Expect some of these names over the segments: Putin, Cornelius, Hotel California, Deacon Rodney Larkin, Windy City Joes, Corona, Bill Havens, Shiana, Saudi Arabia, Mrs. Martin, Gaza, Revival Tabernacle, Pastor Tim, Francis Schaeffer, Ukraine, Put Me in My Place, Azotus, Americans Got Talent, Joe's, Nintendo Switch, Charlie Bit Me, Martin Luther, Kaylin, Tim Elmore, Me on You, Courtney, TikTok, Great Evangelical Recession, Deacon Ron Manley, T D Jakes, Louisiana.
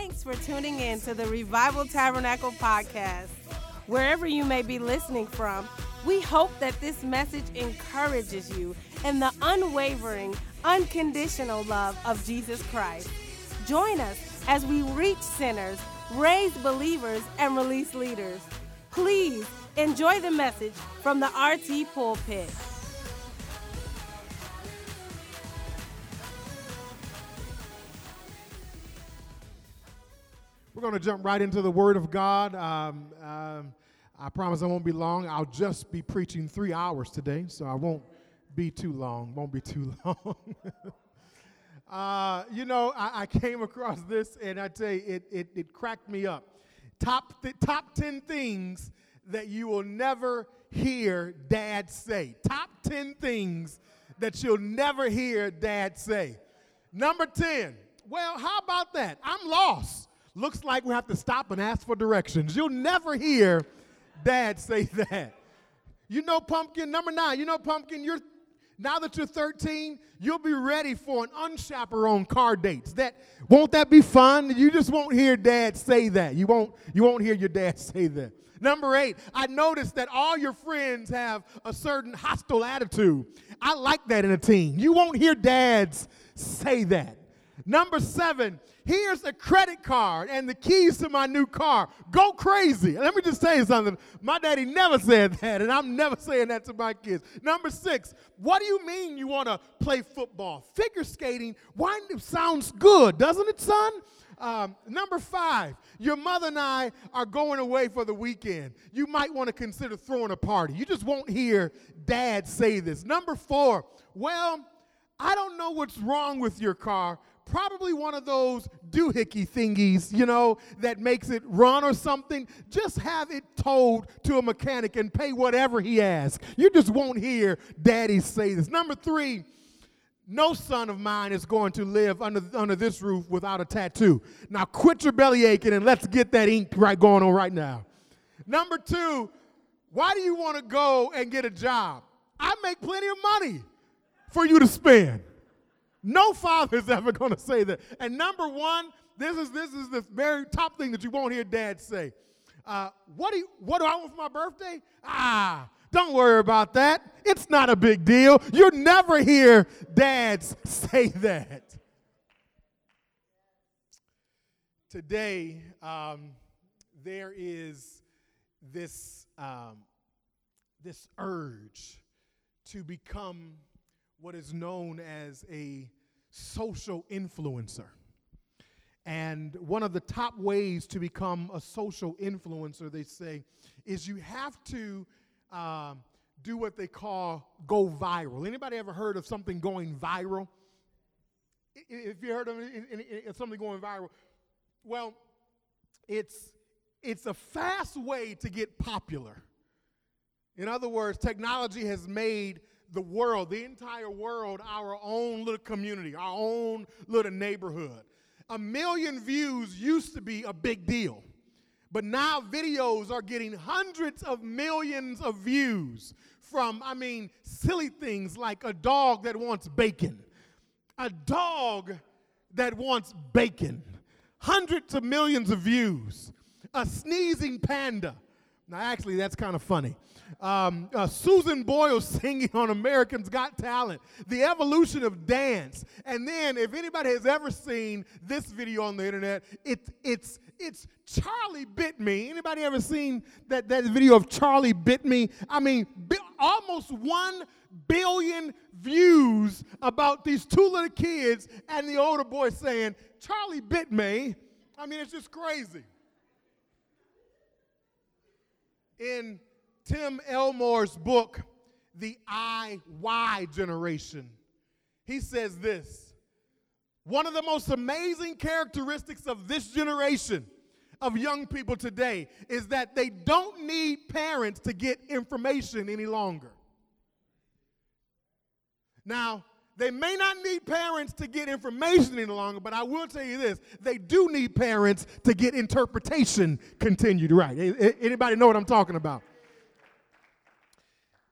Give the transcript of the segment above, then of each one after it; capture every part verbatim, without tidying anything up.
Thanks for tuning in to the Revival Tabernacle podcast. Wherever you may be listening from, we hope that this message encourages you in the unwavering, unconditional love of Jesus Christ. Join us as we reach sinners, raise believers, and release leaders. Please enjoy the message from the R T Pulpit. We're going to jump right into the Word of God. Um, um, I promise I won't be long. I'll just be preaching three hours today, so I won't be too long. Won't be too long. uh, you know, I, I came across this, and I tell you, it it, it cracked me up. Top th- top ten things that you will never hear Dad say. Top ten things that you'll never hear Dad say. Number ten. Well, how about that? I'm lost. Looks like we have to stop and ask for directions. You'll never hear Dad say that. You know, Pumpkin, number nine, you know, Pumpkin, you're now that you're thirteen, you'll be ready for an unchaperoned car dates. That won't that be fun? You just won't hear Dad say that. You won't, you won't hear your dad say that. Number eight, I noticed that all your friends have a certain hostile attitude. I like that in a teen. You won't hear dads say that. Number seven, here's a credit card and the keys to my new car. Go crazy. Let me just tell you something. My daddy never said that, and I'm never saying that to my kids. Number six, what do you mean you want to play football? Figure skating, why, sounds good, doesn't it, son? Um, number five, your mother and I are going away for the weekend. You might want to consider throwing a party. You just won't hear Dad say this. Number four, well, I don't know what's wrong with your car. Probably one of those doohickey thingies, you know, that makes it run or something. Just have it towed to a mechanic and pay whatever he asks. You just won't hear Daddy say this. Number three, no son of mine is going to live under, under this roof without a tattoo. Now quit your belly aching and let's get that ink right going on right now. Number two, why do you want to go and get a job? I make plenty of money for you to spend. No father is ever going to say that. And number one, this is this is the very top thing that you won't hear Dad say. Uh, what do you, what do I want for my birthday? Ah, don't worry about that. It's not a big deal. You'll never hear dads say that. Today, um, there is this um, this urge to become what is known as a social influencer. And one of the top ways to become a social influencer, they say, is you have to um, do what they call go viral. Anybody ever heard of something going viral? If you heard of something going viral, well, it's it's a fast way to get popular. In other words, technology has made the world, the entire world, our own little community, our own little neighborhood. A million views used to be a big deal, but now videos are getting hundreds of millions of views from, I mean, silly things like a dog that wants bacon. A dog that wants bacon. Hundreds of millions of views. A sneezing panda. Now, actually, that's kind of funny. Um, uh, Susan Boyle singing on Americans Got Talent, the evolution of dance. And then, if anybody has ever seen this video on the internet, it's it's it's Charlie Bit Me. Anybody ever seen that, that video of Charlie Bit Me? I mean, bi- almost one billion views about these two little kids and the older boy saying, Charlie bit me. I mean, it's just crazy. In Tim Elmore's book, The iY Generation, he says this, one of the most amazing characteristics of this generation of young people today is that they don't need parents to get information any longer. Now, they may not need parents to get information any longer, but I will tell you this, they do need parents to get interpretation continued right. Anybody know what I'm talking about?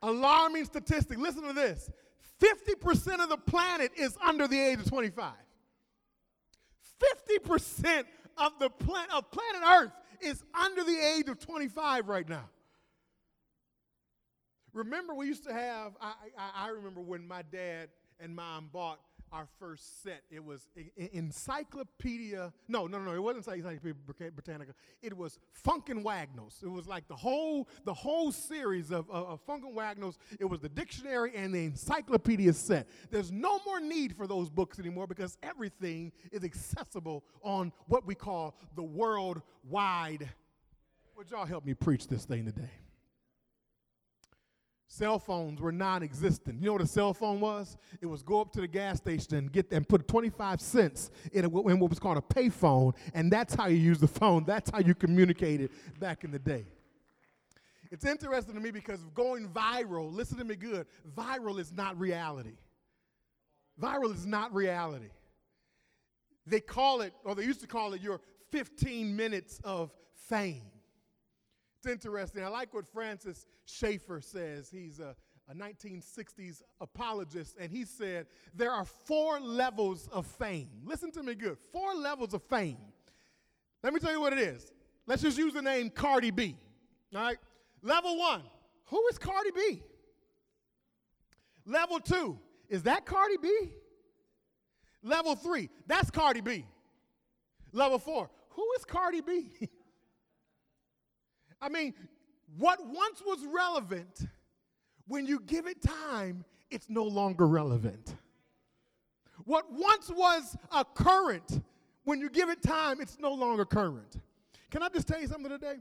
Alarming statistic, listen to this. fifty percent of the planet is under the age of twenty-five. fifty percent of the planet, of planet Earth is under the age of twenty-five right now. Remember, we used to have, I, I, I remember when my dad and mom bought our first set. It was Encyclopedia, no, no, no, it wasn't Encyclopedia Britannica. It was Funk and Wagnalls. It was like the whole the whole series of, of, of Funk and Wagnalls. It was the dictionary and the encyclopedia set. There's no more need for those books anymore because everything is accessible on what we call the World Wide. Would y'all help me preach this thing today? Cell phones were non-existent. You know what a cell phone was? It was go up to the gas station and get and put twenty-five cents in, a, in what was called a pay phone, and that's how you use the phone. That's how you communicated back in the day. It's interesting to me because going viral, listen to me good, viral is not reality. Viral is not reality. They call it, or they used to call it, your fifteen minutes of fame. Interesting. I like what Francis Schaeffer says. He's a, a nineteen sixties apologist, and he said there are four levels of fame. Listen to me good. Four levels of fame. Let me tell you what it is. Let's just use the name Cardi B. All right? Level one, who is Cardi B? Level two, is that Cardi B? Level three, that's Cardi B. Level four, who is Cardi B? I mean, what once was relevant, when you give it time, it's no longer relevant. What once was a current, when you give it time, it's no longer current. Can I just tell you something today?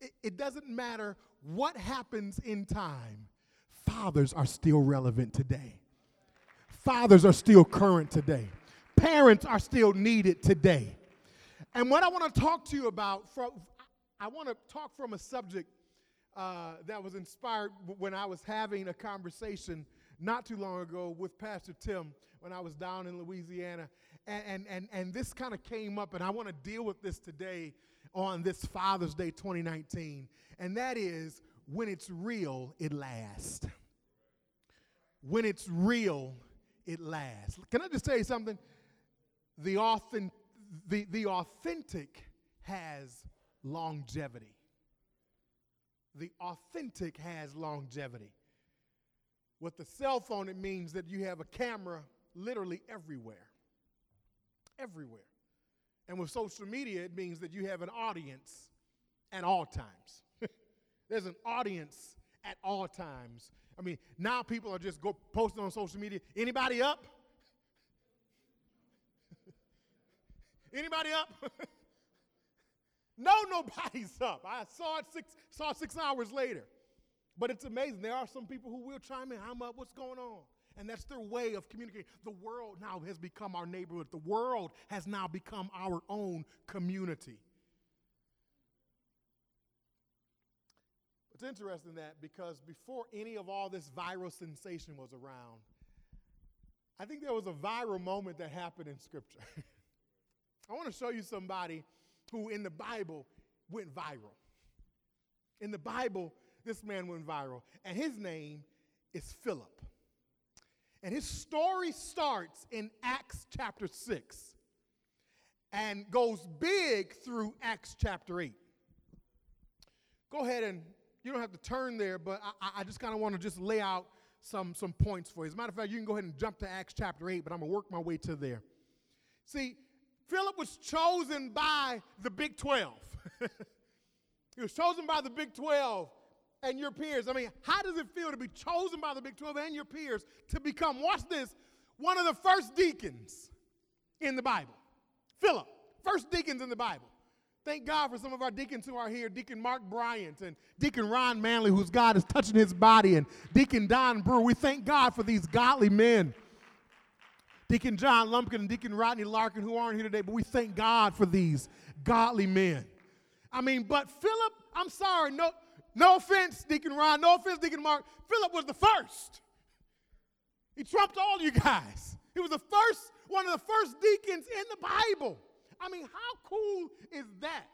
It, it doesn't matter what happens in time. Fathers are still relevant today. Fathers are still current today. Parents are still needed today. And what I want to talk to you about from... I want to talk from a subject uh, that was inspired when I was having a conversation not too long ago with Pastor Tim when I was down in Louisiana, and and and, and this kind of came up, and I want to deal with this today on this Father's Day twenty nineteen, and that is when it's real, it lasts. When it's real, it lasts. Can I just tell you something? The authentic, the, the authentic has longevity. The authentic has longevity. With the cell phone, it means that you have a camera literally everywhere. Everywhere. And with social media, it means that you have an audience at all times. There's an audience at all times. I mean, now people are just go posting on social media. Anybody up? Anybody up? No, nobody's up. I saw it six saw it six hours later. But it's amazing. There are some people who will chime in. I'm up. What's going on? And that's their way of communicating. The world now has become our neighborhood. The world has now become our own community. It's interesting that because before any of all this viral sensation was around, I think there was a viral moment that happened in Scripture. I want to show you somebody who in the Bible went viral. In the Bible, this man went viral, and his name is Philip. And his story starts in Acts chapter six and goes big through Acts chapter eight. Go ahead, and you don't have to turn there, but I, I just kind of want to just lay out some, some points for you. As a matter of fact, you can go ahead and jump to Acts chapter eight, but I'm going to work my way to there. See, Philip was chosen by the Big twelve. He was chosen by the Big twelve and your peers. I mean, how does it feel to be chosen by the Big twelve and your peers to become, watch this, one of the first deacons in the Bible? Philip, first deacons in the Bible. Thank God for some of our deacons who are here, Deacon Mark Bryant and Deacon Ron Manley, whose God is touching his body, and Deacon Don Brewer. We thank God for these godly men. Deacon John Lumpkin and Deacon Rodney Larkin, who aren't here today, but we thank God for these godly men. I mean, but Philip, I'm sorry, no, no offense, Deacon Ron, no offense, Deacon Mark, Philip was the first. He trumped all you guys. He was the first, one of the first deacons in the Bible. I mean, how cool is that?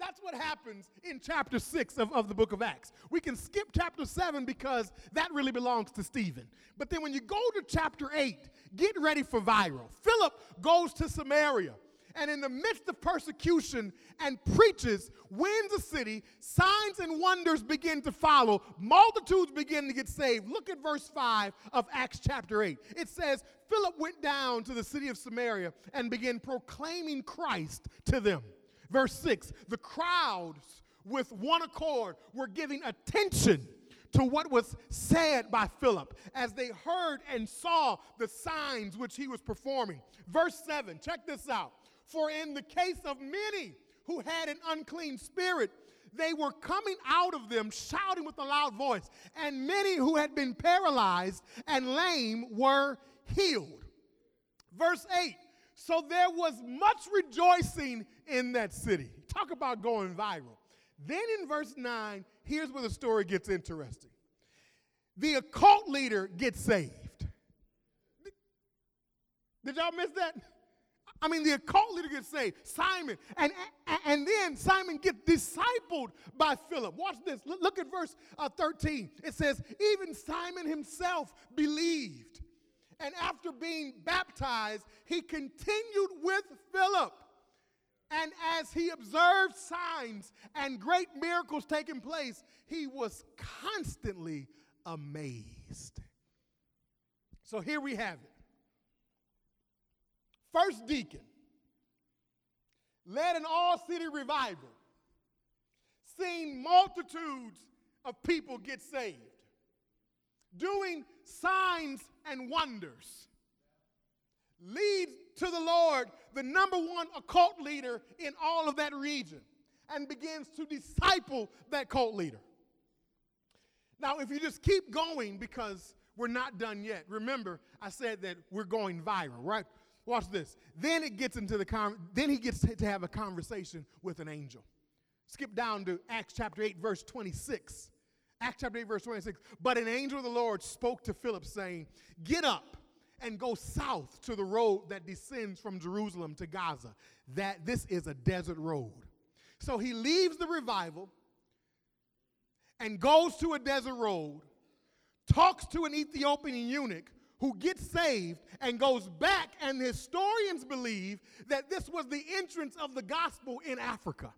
That's what happens in chapter six of, of the book of Acts. We can skip chapter seven because that really belongs to Stephen. But then when you go to chapter eight, get ready for viral. Philip goes to Samaria, and in the midst of persecution and preaches, wins a city, signs and wonders begin to follow, multitudes begin to get saved. Look at verse five of Acts chapter eight. It says, Philip went down to the city of Samaria and began proclaiming Christ to them. Verse six, the crowds with one accord were giving attention to what was said by Philip as they heard and saw the signs which he was performing. Verse seven, check this out. For in the case of many who had an unclean spirit, they were coming out of them shouting with a loud voice, and many who had been paralyzed and lame were healed. Verse eight, so there was much rejoicing in that city. Talk about going viral. Then in verse nine, here's where the story gets interesting. The occult leader gets saved. Did y'all miss that? I mean, the occult leader gets saved. Simon. And, and then Simon gets discipled by Philip. Watch this. Look at verse thirteen. It says, even Simon himself believed. And after being baptized, he continued with Philip. And as he observed signs and great miracles taking place, he was constantly amazed. So here we have it. First deacon led an all-city revival, seeing multitudes of people get saved, doing signs and wonders, leads to the Lord, the number one occult leader in all of that region, and begins to disciple that cult leader. Now, if you just keep going, because we're not done yet. Remember, I said that we're going viral, right? Watch this. Then it gets into the con- then he gets to have a conversation with an angel. Skip down to Acts chapter eight, verse twenty-six. Acts chapter eight, verse twenty-six. But an angel of the Lord spoke to Philip, saying, "Get up and go south to the road that descends from Jerusalem to Gaza. That this is a desert road." So he leaves the revival and goes to a desert road, talks to an Ethiopian eunuch who gets saved and goes back, and historians believe that this was the entrance of the gospel in Africa.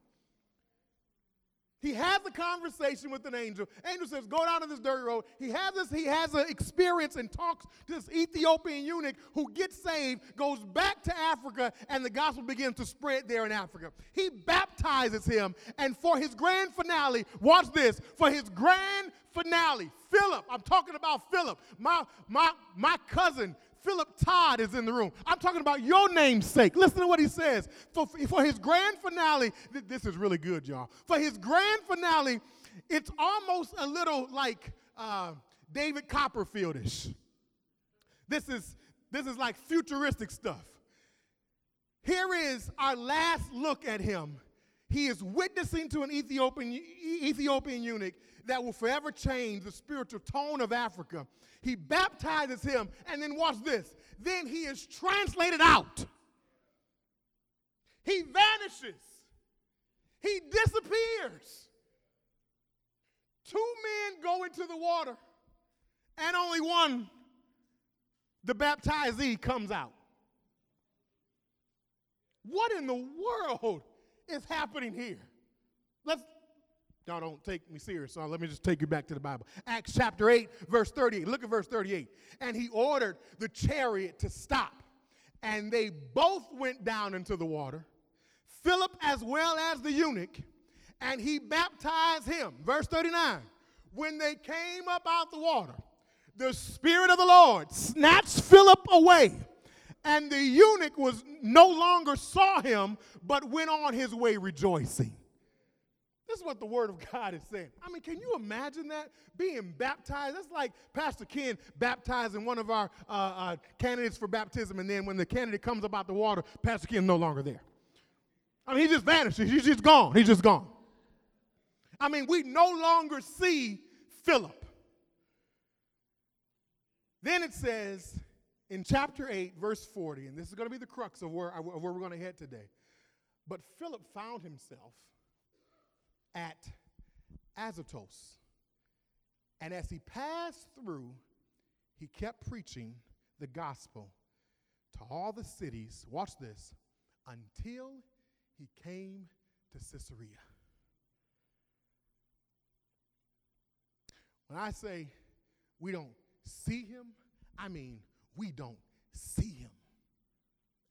He has a conversation with an angel. Angel says, go down to this dirty road. He has this, he has an experience and talks to this Ethiopian eunuch who gets saved, goes back to Africa, and the gospel begins to spread there in Africa. He baptizes him, and for his grand finale, watch this, for his grand finale, Philip, I'm talking about Philip, my, my, my cousin, Philip Todd is in the room. I'm talking about your namesake. Listen to what he says. For, for his grand finale, th- this is really good, y'all. For his grand finale, it's almost a little like uh, David Copperfield-ish. This is, this is like futuristic stuff. Here is our last look at him. He is witnessing to an Ethiopian, Ethiopian eunuch that will forever change the spiritual tone of Africa. He baptizes him, and then watch this. Then he is translated out. He vanishes. He disappears. Two men go into the water, and only one, the baptizee, comes out. What in the world is happening here? Let's Y'all don't take me serious, so let me just take you back to the Bible. Acts chapter eight, verse thirty-eight. Look at verse thirty-eight. And he ordered the chariot to stop, and they both went down into the water, Philip as well as the eunuch, and he baptized him. Verse thirty-nine. When they came up out the water, the Spirit of the Lord snatched Philip away, and the eunuch was no longer saw him, but went on his way rejoicing. This is what the Word of God is saying. I mean, can you imagine that? Being baptized. That's like Pastor Ken baptizing one of our uh, uh, candidates for baptism, and then when the candidate comes up out the water, Pastor Ken no longer there. I mean, he just vanishes. He's just gone. He's just gone. I mean, we no longer see Philip. Then it says in chapter eight, verse forty, and this is going to be the crux of where, of where we're going to head today. But Philip found himself at Azotus, and as he passed through, he kept preaching the gospel to all the cities, watch this, until he came to Caesarea. When I say we don't see him, I mean we don't see him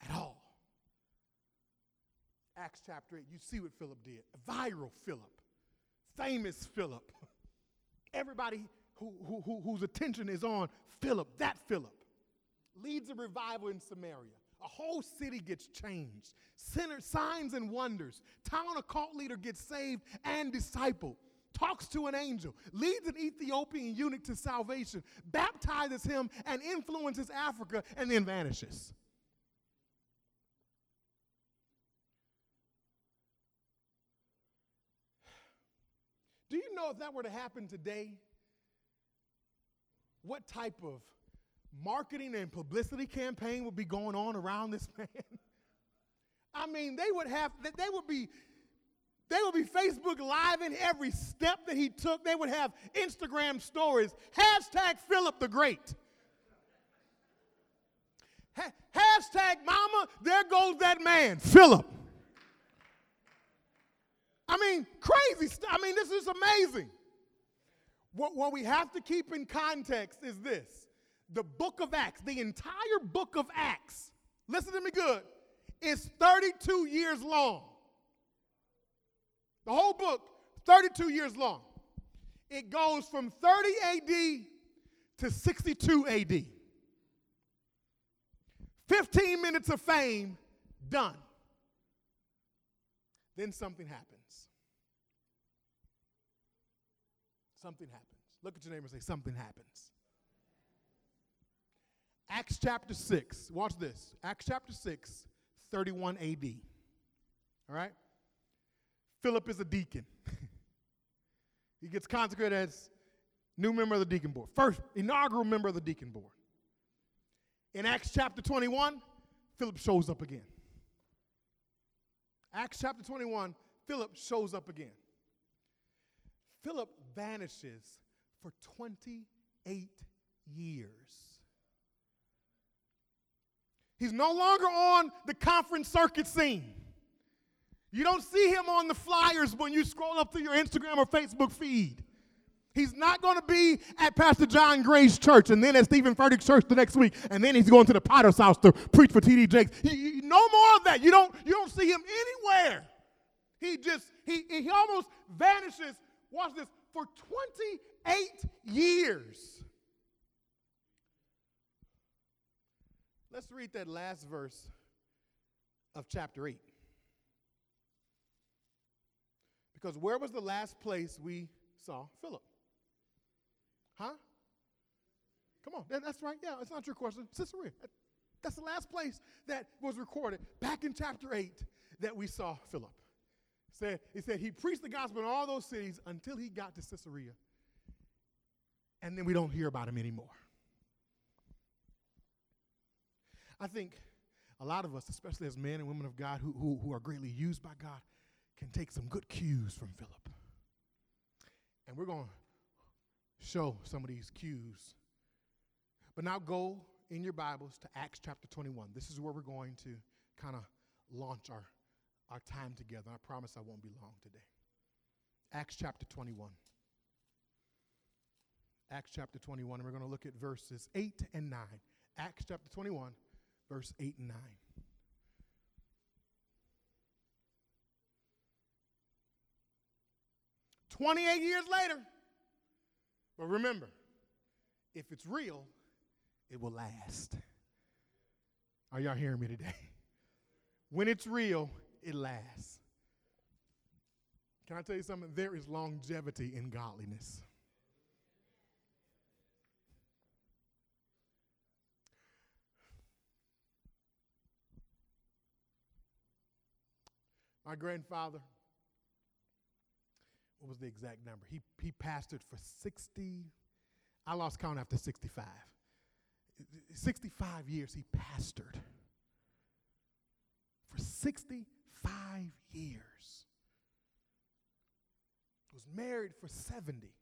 at all. Acts chapter eight, you see what Philip did. Viral Philip, famous Philip. Everybody who, who, who, whose attention is on Philip, that Philip, leads a revival in Samaria. A whole city gets changed. Sinners, signs and wonders. Town occult leader gets saved and discipled. Talks to an angel. Leads an Ethiopian eunuch to salvation. Baptizes him and influences Africa, and then vanishes. Do you know if that were to happen today, what type of marketing and publicity campaign would be going on around this man? I mean, they would have, they would be, they would be Facebook Live in every step that he took. They would have Instagram stories. Hashtag Philip the Great. Ha- hashtag Mama, there goes that man, Philip. I mean, crazy stuff. I mean, this is amazing. What, what we have to keep in context is this. The book of Acts, the entire book of Acts, listen to me good, is thirty-two years long. The whole book, thirty-two years long. It goes from thirty A D to sixty-two A D. fifteen minutes of fame, done. Then something happens. Something happens. Look at your neighbor and say, something happens. Acts chapter six, watch this. Acts chapter six, thirty-one A D. All right? Philip is a deacon. He gets consecrated as new member of the deacon board. First, inaugural member of the deacon board. In Acts chapter twenty-one, Philip shows up again. Acts chapter twenty-one, Philip shows up again. Philip vanishes for twenty-eight years. He's no longer on the conference circuit scene. You don't see him on the flyers when you scroll up through your Instagram or Facebook feed. He's not going to be at Pastor John Gray's church and then at Stephen Furtick's church the next week, and then he's going to the Potter's house to preach for T D Jakes. You, you, no more of that. You don't, you don't see him anywhere. He just, he, he almost vanishes, watch this, for twenty-eight years. Let's read that last verse of chapter eight. Because where was the last place we saw Philip? Huh? Come on, that, that's right. Yeah, it's not your question. Caesarea. That, that's the last place that was recorded back in chapter eight that we saw Philip. Said, he said he preached the gospel in all those cities until he got to Caesarea. And then we don't hear about him anymore. I think a lot of us, especially as men and women of God who, who, who are greatly used by God, can take some good cues from Philip. And we're going to show some of these cues. But now go in your Bibles to Acts chapter twenty-one. This is where we're going to kind of launch our, our time together. I promise I won't be long today. Acts chapter twenty-one. Acts chapter twenty-one, and we're going to look at verses eight and nine. Acts chapter twenty-one. Verse eight and nine. twenty-eight years later. But remember, if it's real, it will last. Are y'all hearing me today? When it's real, it lasts. Can I tell you something? There is longevity in godliness. My grandfather, what was the exact number? He he pastored for sixty, I lost count after sixty-five. sixty-five years he pastored. For sixty-five years. Was married for seventy.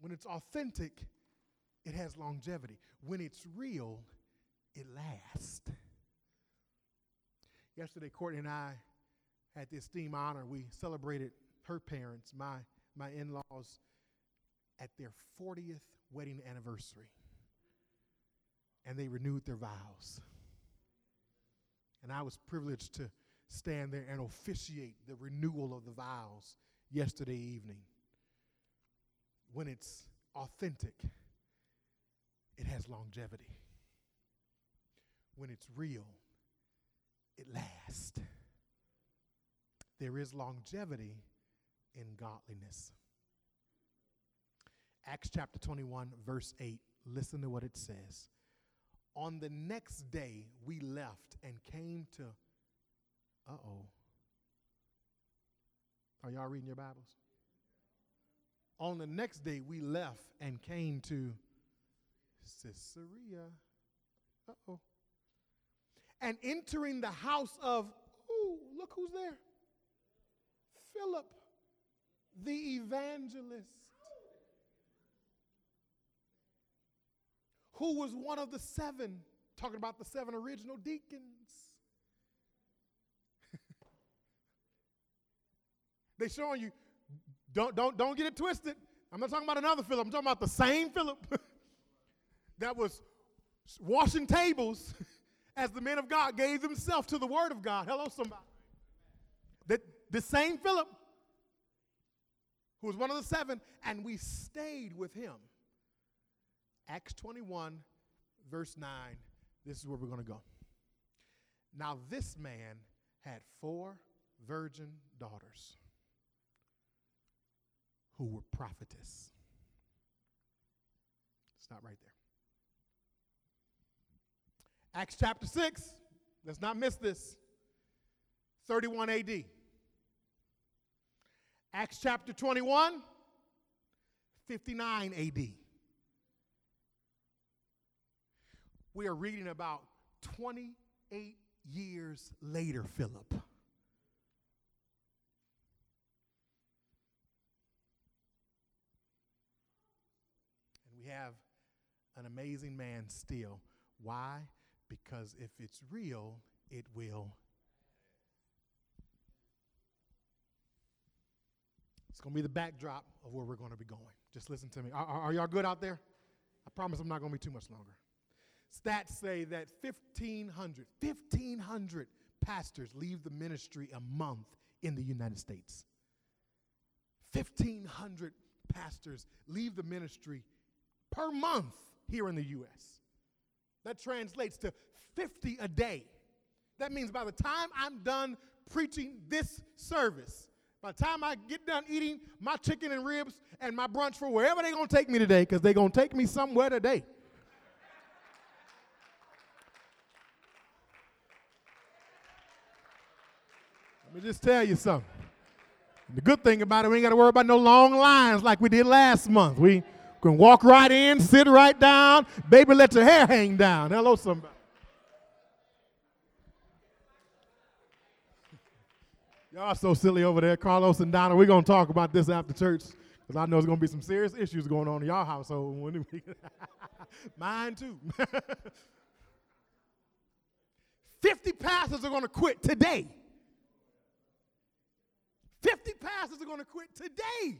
When it's authentic, it has longevity. When it's real, it lasts. Yesterday, Courtney and I had this theme honor. We celebrated her parents, my, my in-laws, at their fortieth wedding anniversary. And they renewed their vows. And I was privileged to stand there and officiate the renewal of the vows yesterday evening. When it's authentic, it has longevity. When it's real, it lasts. There is longevity in godliness. Acts chapter twenty-one, verse eight. Listen to what it says. On the next day, we left and came to, uh-oh. Are y'all reading your Bibles? On the next day, we left and came to Caesarea. Uh-oh. And entering the house of, ooh, look who's there. Philip, the evangelist, who was one of the seven, talking about the seven original deacons. They showing you, don't, don't, don't get it twisted. I'm not talking about another Philip. I'm talking about the same Philip that was washing tables as the man of God gave himself to the word of God. Hello, somebody. That the same Philip who was one of the seven, and we stayed with him. Acts twenty-one, verse nine, this is where we're going to go. Now this man had four virgin daughters who were prophetess. Stop right there. Acts chapter six, let's not miss this, thirty-one A D Acts chapter twenty-one, fifty-nine A D We are reading about twenty-eight years later, Philip. And we have an amazing man still. Why? Because if it's real, it will. It's going to be the backdrop of where we're going to be going. Just listen to me. Are, are, are y'all good out there? I promise I'm not going to be too much longer. Stats say that fifteen hundred, fifteen hundred pastors leave the ministry a month in the United States. fifteen hundred pastors leave the ministry per month here in the U S That translates to fifty a day. That means by the time I'm done preaching this service, by the time I get done eating my chicken and ribs and my brunch for wherever they're going to take me today, because they're going to take me somewhere today. Let me just tell you something. The good thing about it, we ain't got to worry about no long lines like we did last month. We can walk right in, sit right down. Baby, let your hair hang down. Hello, somebody. Y'all so silly over there, Carlos and Donna. We're going to talk about this after church because I know there's going to be some serious issues going on in y'all household. Mine too. fifty pastors are going to quit today. fifty pastors are going to quit today.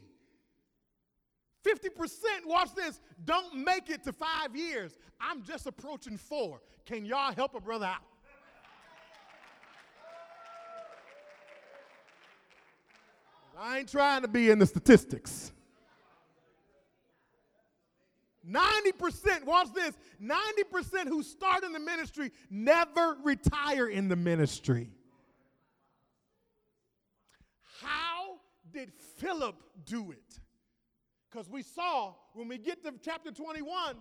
fifty percent, watch this, don't make it to five years. I'm just approaching four. Can y'all help a brother out? I ain't trying to be in the statistics. ninety percent, watch this, ninety percent who start in the ministry never retire in the ministry. How did Philip do it? Because we saw when we get to chapter twenty-one,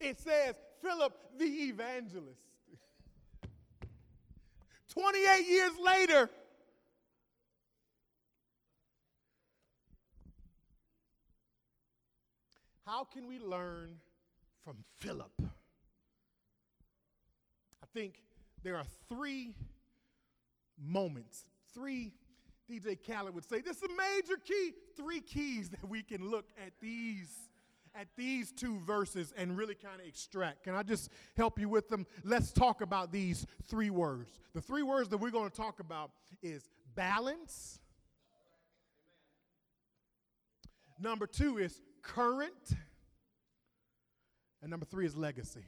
it says Philip the evangelist. twenty-eight years later, how can we learn from Philip? I think there are three moments, three D J Khaled would say, this is a major key, three keys that we can look at these at these two verses and really kind of extract. Can I just help you with them? Let's talk about these three words. The three words that we're going to talk about is balance. Number two is current. And number three is legacy.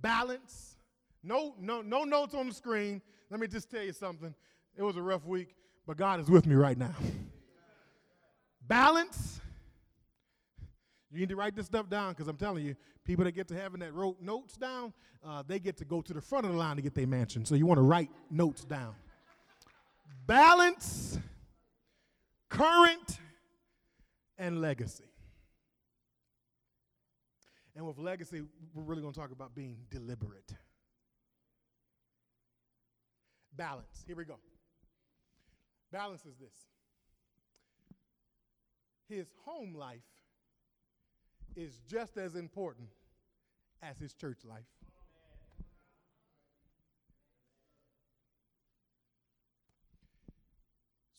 Balance. No, no, no notes on the screen. Let me just tell you something. It was a rough week, but God is with me right now. Balance. You need to write this stuff down because I'm telling you, people that get to having that wrote notes down, uh, they get to go to the front of the line to get their mansion. So you want to write notes down. Balance, current, and legacy. And with legacy, we're really going to talk about being deliberate. Balance. Here we go. Balance is this. His home life is just as important as his church life.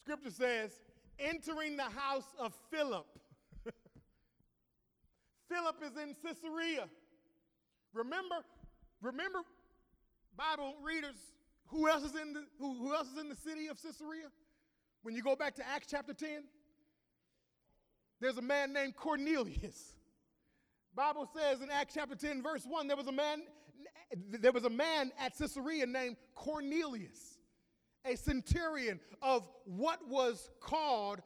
Scripture says, entering the house of Philip. Philip is in Caesarea. Remember, remember, Bible readers, who else is in the who, who else is in the city of Caesarea? When you go back to Acts chapter ten, there's a man named Cornelius. Bible says in Acts chapter ten, verse one, there was a man, there was a man at Caesarea named Cornelius, a centurion of what was called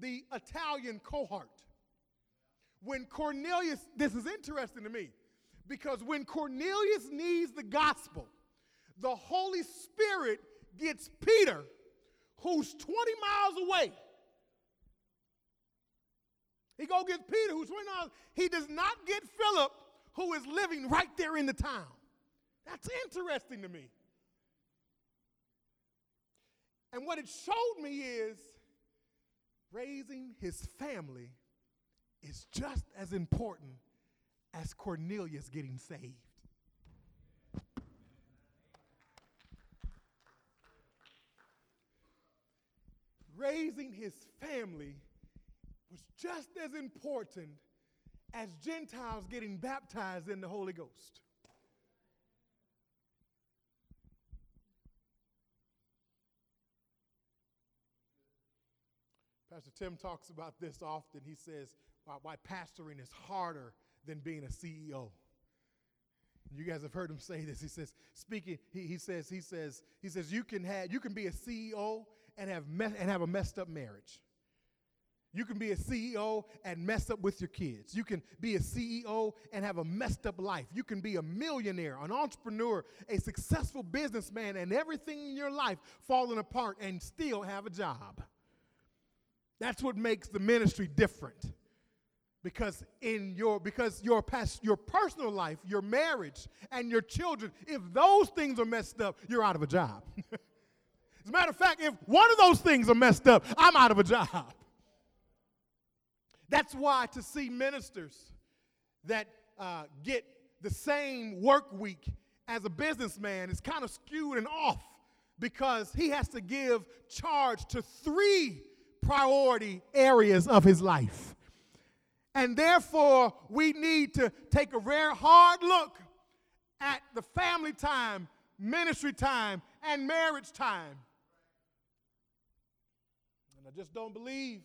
the Italian cohort. When Cornelius, this is interesting to me, because when Cornelius needs the gospel, the Holy Spirit gets Peter, who's twenty miles away. He go gets Peter, who's twenty miles. He does not get Philip, who is living right there in the town. That's interesting to me. And what it showed me is raising his family is just as important as Cornelius getting saved. Raising his family was just as important as Gentiles getting baptized in the Holy Ghost. Pastor Tim talks about this often. He says, why, why pastoring is harder than being a C E O. You guys have heard him say this. He says, speaking, he, he says, he says, he says, you can have, you can be a C E O and have me- and have a messed up marriage. You can be a C E O and mess up with your kids. You can be a C E O and have a messed up life. You can be a millionaire, an entrepreneur, a successful businessman, and everything in your life falling apart and still have a job. That's what makes the ministry different. Because in your because your past, your personal life, your marriage, and your children, if those things are messed up, you're out of a job. As a matter of fact, if one of those things are messed up, I'm out of a job. That's why to see ministers that uh, get the same work week as a businessman is kind of skewed and off, because he has to give charge to three priority areas of his life. And therefore, we need to take a rare hard look at the family time, ministry time, and marriage time. And I just don't believe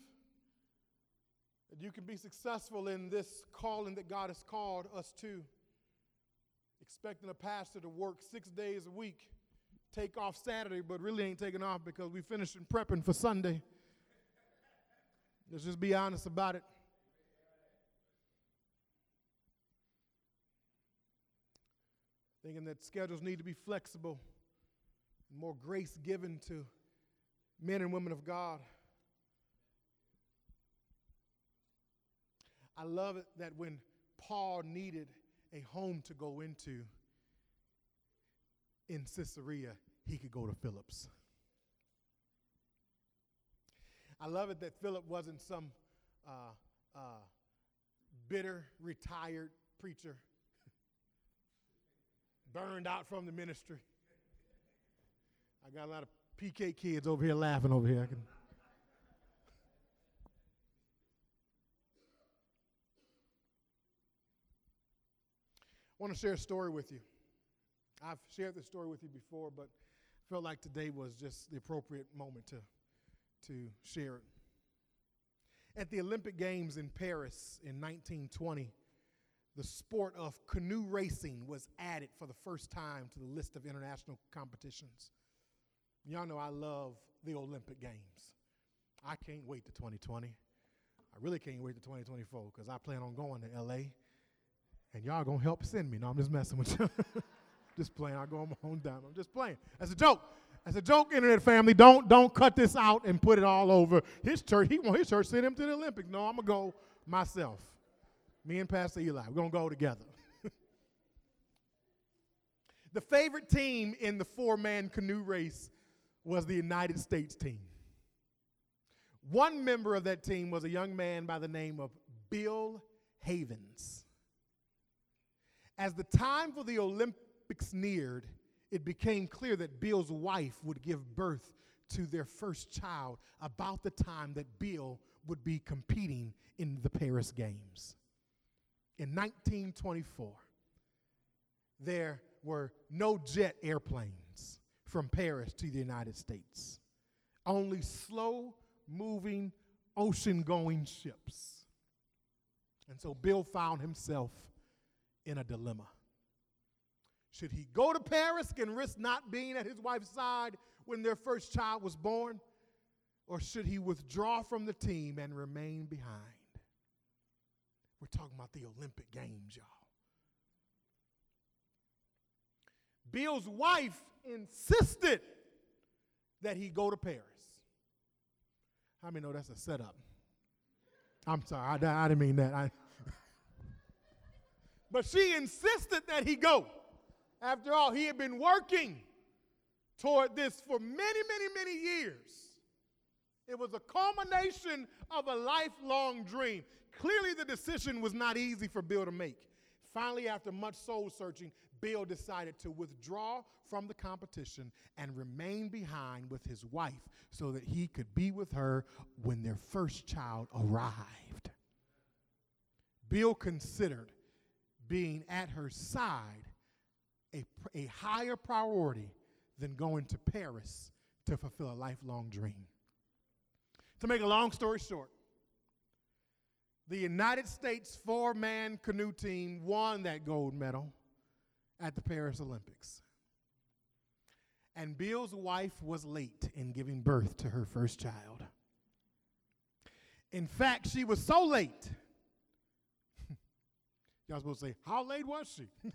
that you can be successful in this calling that God has called us to, expecting a pastor to work six days a week, take off Saturday, but really ain't taking off because we finished prepping for Sunday. Let's just be honest about it. Thinking that schedules need to be flexible, and more grace given to men and women of God. I love it that when Paul needed a home to go into in Caesarea, he could go to Philip's. I love it that Philip wasn't some uh, uh, bitter, retired preacher, burned out from the ministry. I got a lot of P K kids over here laughing over here. I can I want to share a story with you. I've shared this story with you before, but felt like today was just the appropriate moment to, to share it. At the Olympic Games in Paris in nineteen twenty, the sport of canoe racing was added for the first time to the list of international competitions. Y'all know I love the Olympic Games. I can't wait to twenty twenty. I really can't wait to twenty twenty-four because I plan on going to L A and y'all going to help send me. No, I'm just messing with you. Just playing. I go on my own dime. I'm just playing. That's a joke. That's a joke, Internet family. Don't don't cut this out and put it all over. His church, he want his church send him to the Olympics. No, I'm going to go myself. Me and Pastor Eli, we're going to go together. The favorite team in the four-man canoe race was the United States team. One member of that team was a young man by the name of Bill Havens. As the time for the Olympics neared, it became clear that Bill's wife would give birth to their first child about the time that Bill would be competing in the Paris Games. In nineteen twenty-four, there were no jet airplanes from Paris to the United States, only slow-moving, ocean-going ships. And so Bill found himself in a dilemma. Should he go to Paris and risk not being at his wife's side when their first child was born, or should he withdraw from the team and remain behind? We're talking about the Olympic Games, y'all. Bill's wife insisted that he go to Paris. How many know that's a setup? I'm sorry, I, I didn't mean that. I but she insisted that he go. After all, he had been working toward this for many, many, many years. It was a culmination of a lifelong dream. Clearly, the decision was not easy for Bill to make. Finally, after much soul searching, Bill decided to withdraw from the competition and remain behind with his wife so that he could be with her when their first child arrived. Bill considered being at her side a, a higher priority than going to Paris to fulfill a lifelong dream. To make a long story short, the United States four-man canoe team won that gold medal at the Paris Olympics. And Bill's wife was late in giving birth to her first child. In fact, she was so late. Y'all supposed to say, how late was she? y-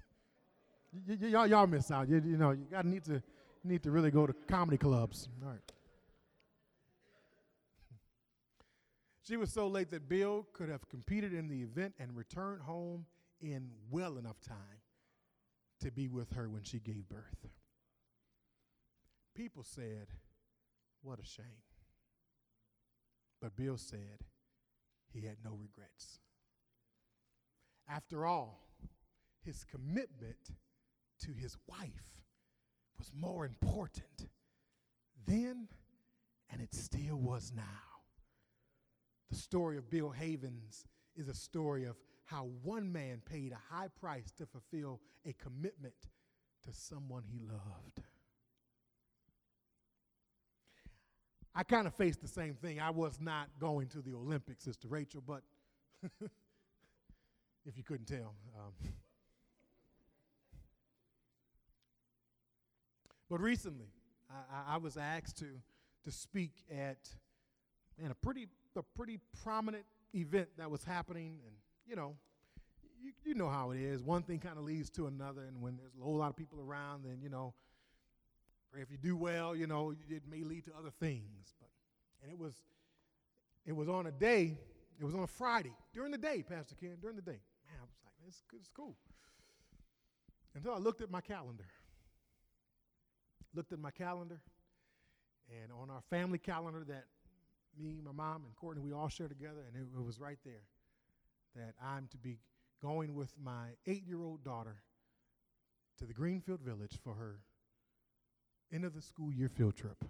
y- y'all, y'all miss out. You, you know, you gotta need to need to really go to comedy clubs. All right. She was so late that Bill could have competed in the event and returned home in well enough time to be with her when she gave birth. People said, what a shame. But Bill said he had no regrets. After all, his commitment to his wife was more important then, and it still was now. The story of Bill Havens is a story of how one man paid a high price to fulfill a commitment to someone he loved. I kind of faced the same thing. I was not going to the Olympics, Sister Rachel, but if you couldn't tell. Um. But recently, I, I, I was asked to, to speak at man, a pretty... a pretty prominent event that was happening, and you know, you, you know how it is. One thing kind of leads to another, and when there's a whole lot of people around, then you know, if you do well, you know, it may lead to other things. But and it was, it was on a day, it was on a Friday during the day, Pastor Ken, during the day. Man, I was like, it's, it's cool. Until I looked at my calendar, looked at my calendar, and on our family calendar that me, my mom, and Courtney, we all share together, and it, it was right there that I'm to be going with my eight-year-old daughter to the Greenfield Village for her end-of-the-school-year field trip.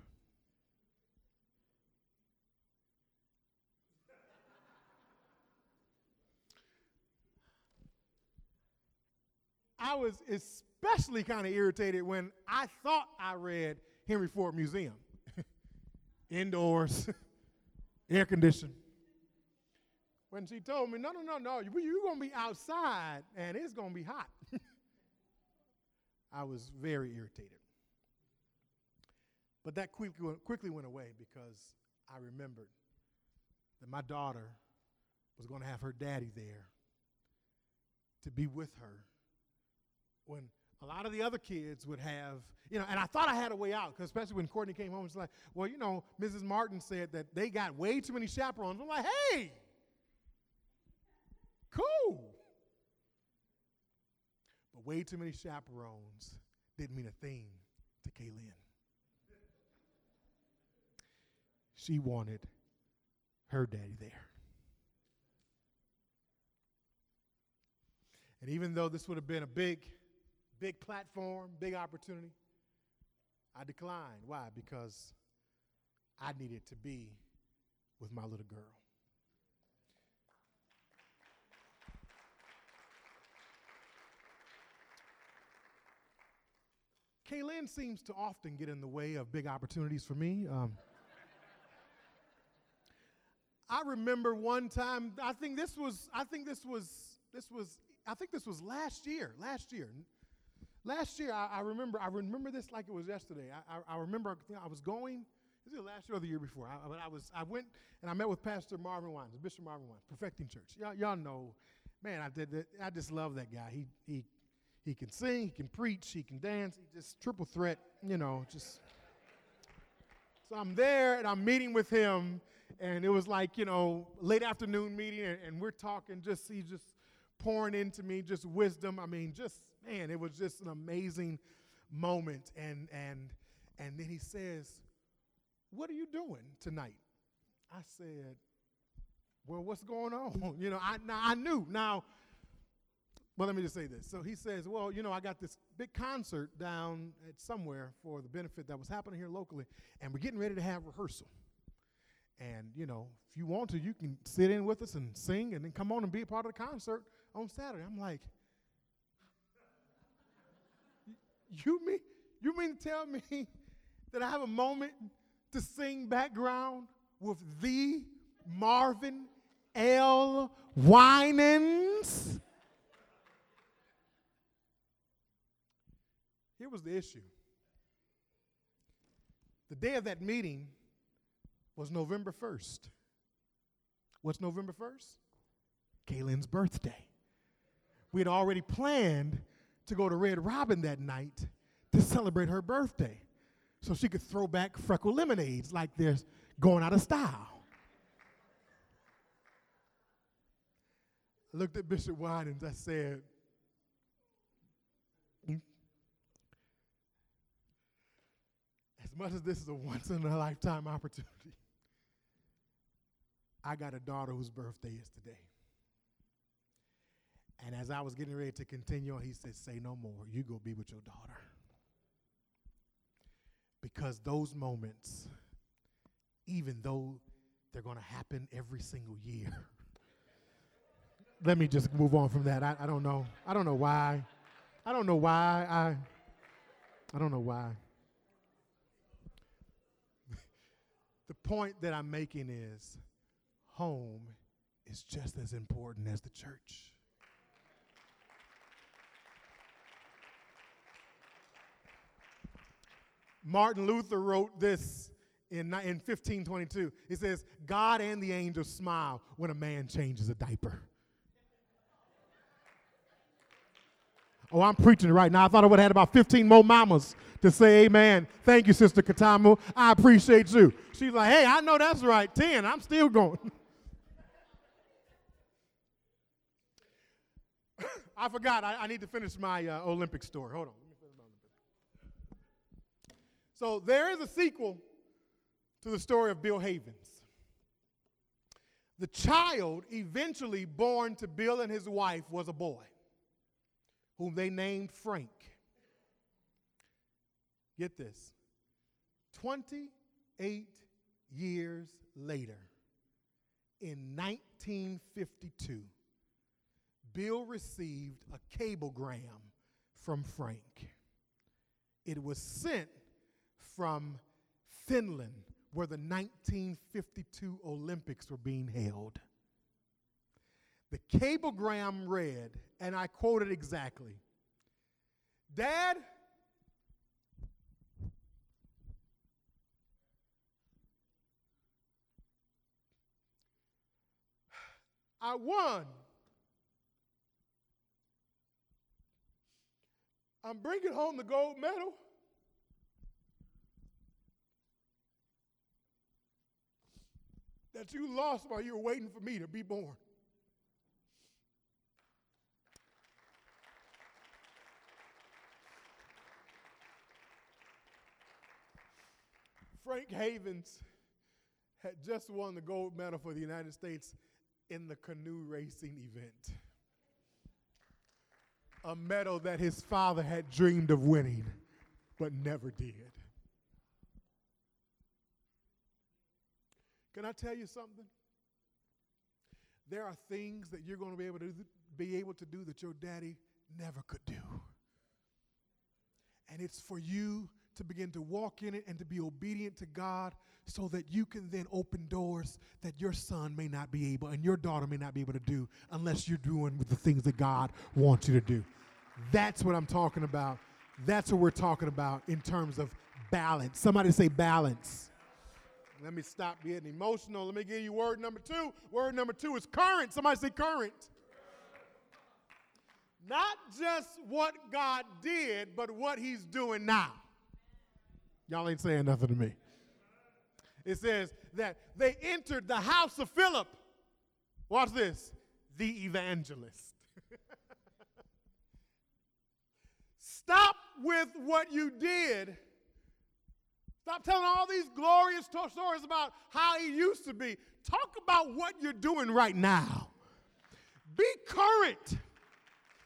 I was especially kind of irritated when I thought I read Henry Ford Museum. Indoors, air conditioned. When she told me, no, no, no, no, you're going to be outside and it's going to be hot. I was very irritated. But that quickly went, quickly went away because I remembered that my daughter was going to have her daddy there to be with her when a lot of the other kids would have, you know, and I thought I had a way out, because especially when Courtney came home, she's like, well, you know, Missus Martin said that they got way too many chaperones. I'm like, hey, cool. But way too many chaperones didn't mean a thing to Kaylin. She wanted her daddy there. And even though this would have been a big, big platform, big opportunity, I declined. Why? Because I needed to be with my little girl. Kaylin seems to often get in the way of big opportunities for me. Um, I remember one time, I think this was, I think this was, this was, I think this was last year, last year. Last year, I, I remember I remember this like it was yesterday. I, I, I remember I was going, this is last year or the year before, I, but I was I went and I met with Pastor Marvin Winans, Bishop Marvin Winans, Perfecting Church. Y'all, y'all know, man, I did that, I just love that guy. He he he can sing, he can preach, he can dance, he just triple threat, you know, just. So I'm there and I'm meeting with him, and it was like, you know, late afternoon meeting, and, and we're talking, just he's just pouring into me, just wisdom. I mean, just, man, it was just an amazing moment. And and and then he says, what are you doing tonight? I said, well, what's going on? You know, I now I knew. Now, well, let me just say this. So he says, well, you know, I got this big concert down at somewhere for the benefit that was happening here locally, and we're getting ready to have rehearsal. And, you know, if you want to, you can sit in with us and sing and then come on and be a part of the concert on Saturday. I'm like, You mean you mean to tell me that I have a moment to sing background with the Marvin L. Winans? Here was the issue. The day of that meeting was November first. What's November first? Kaylin's birthday. We had already planned to go to Red Robin that night to celebrate her birthday so she could throw back freckle lemonades like they're going out of style. I looked at Bishop Winans, I said, mm. as much as this is a once-in-a-lifetime opportunity, I got a daughter whose birthday is today. And as I was getting ready to continue on, he said, say no more. You go be with your daughter. Because those moments, even though they're going to happen every single year. Let me just move on from that. I, I don't know. I don't know why. I don't know why. I, I don't know why. The point that I'm making is home is just as important as the church. Martin Luther wrote this in, in fifteen twenty-two. It says, God and the angels smile when a man changes a diaper. Oh, I'm preaching right now. I thought I would have had about fifteen more mamas to say amen. Thank you, Sister Katamo. I appreciate you. She's like, hey, I know that's right. ten, I'm still going. I forgot. I, I need to finish my uh, Olympic story. Hold on. So there is a sequel to the story of Bill Havens. The child eventually born to Bill and his wife was a boy, whom they named Frank. Get this. twenty-eight years later, in nineteen fifty-two, Bill received a cablegram from Frank. It was sent from Finland, where the nineteen fifty-two Olympics were being held. The cablegram read, and I quote it exactly, "Dad, I won. I'm bringing home the gold medal. That you lost while you were waiting for me to be born." Frank Havens had just won the gold medal for the United States in the canoe racing event, a medal that his father had dreamed of winning, but never did. Can I tell you something? There are things that you're going to be able to do, be able to do that your daddy never could do. And it's for you to begin to walk in it and to be obedient to God so that you can then open doors that your son may not be able and your daughter may not be able to do unless you're doing the things that God wants you to do. That's what I'm talking about. That's what we're talking about in terms of balance. Somebody say balance. Let me stop being emotional. Let me give you word number two. Word number two is current. Somebody say current. Not just what God did, but what he's doing now. Y'all ain't saying nothing to me. It says that they entered the house of Philip. Watch this. The evangelist. Stop with what you did. Stop telling all these glorious stories about how he used to be. Talk about what you're doing right now. Be current.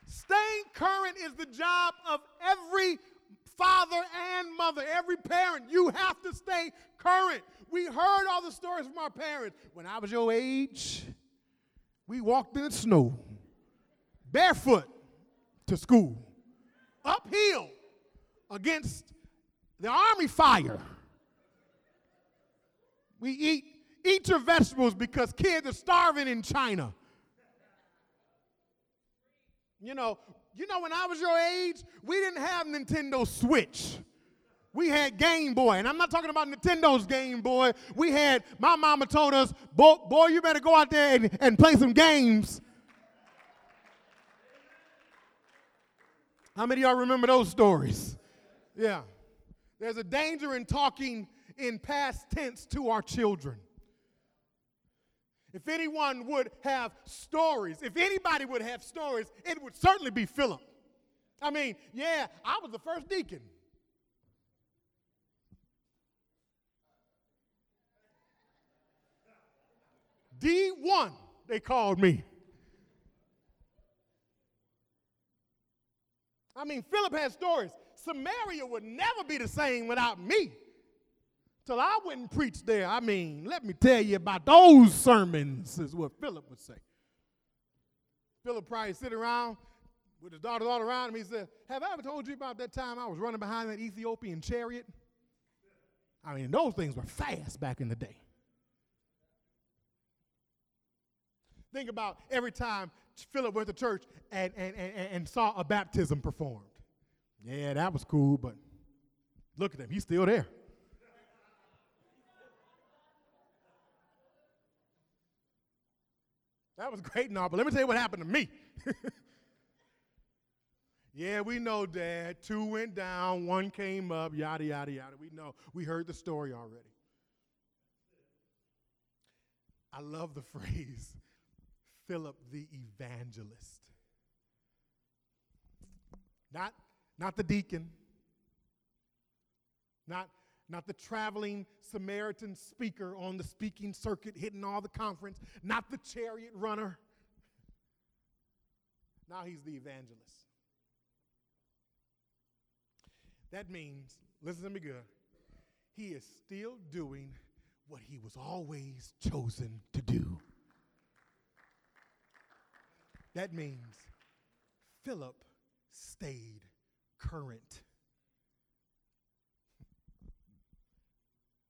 Staying current is the job of every father and mother, every parent. You have to stay current. We heard all the stories from our parents. When I was your age, we walked in the snow, barefoot to school, uphill against the army fire. We eat, eat your vegetables because kids are starving in China. You know, You know, when I was your age, we didn't have Nintendo Switch. We had Game Boy. And I'm not talking about Nintendo's Game Boy. We had, my mama told us, boy, boy you better go out there and, and play some games. How many of y'all remember those stories? Yeah. There's a danger in talking in past tense to our children. If anyone would have stories, if anybody would have stories, it would certainly be Philip. I mean, yeah, I was the first deacon. D one, they called me. I mean, Philip had stories. Samaria would never be the same without me. Till I went and preached there. I mean, let me tell you about those sermons, is what Philip would say. Philip probably sit around with his daughters all around him. He said, "Have I ever told you about that time I was running behind that Ethiopian chariot?" I mean, those things were fast back in the day. Think about every time Philip went to church and, and, and, and saw a baptism performed. Yeah, that was cool, but look at him. He's still there. That was great and all, but let me tell you what happened to me. Yeah, we know, Dad. Two went down, one came up, yada, yada, yada. We know. We heard the story already. I love the phrase, Philip the evangelist. Not, not the deacon. Not Not the traveling Samaritan speaker on the speaking circuit hitting all the conference. Not the chariot runner. Now he's the evangelist. That means, listen to me good, he is still doing what he was always chosen to do. That means Philip stayed current.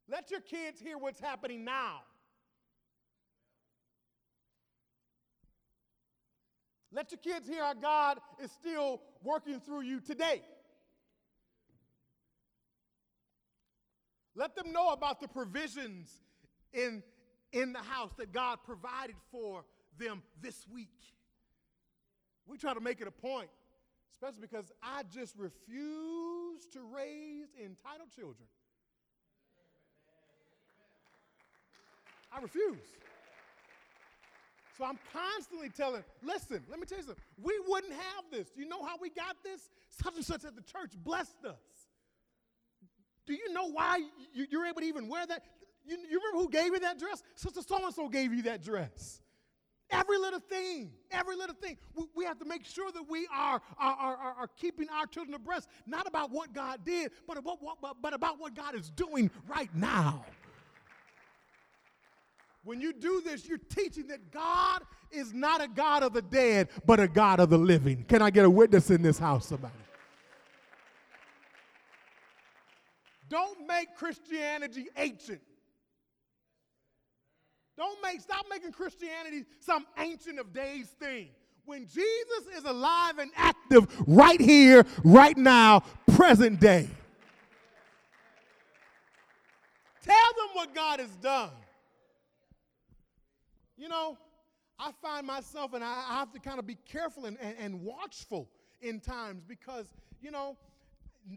Let your kids hear what's happening now. Let your kids hear how God is still working through you today. Let them know about the provisions in, in the house that God provided for them this week. We try to make it a point, especially because I just refuse to raise entitled children. I refuse. So I'm constantly telling, listen, let me tell you something. We wouldn't have this. Do you know how we got this? Such and such at the church blessed us. Do you know why you, you're able to even wear that? You, you remember who gave you that dress? Sister so-and-so gave you that dress. Every little thing, every little thing. We, we have to make sure that we are, are, are, are keeping our children abreast, not about what God did, but about what, but, but about what God is doing right now. When you do this, you're teaching that God is not a God of the dead, but a God of the living. Can I get a witness in this house about it? Don't make Christianity ancient. Don't make, stop making Christianity some ancient of days thing. When Jesus is alive and active right here, right now, present day. Tell them what God has done. You know, I find myself, and I, I have to kind of be careful and, and, and watchful in times because, you know,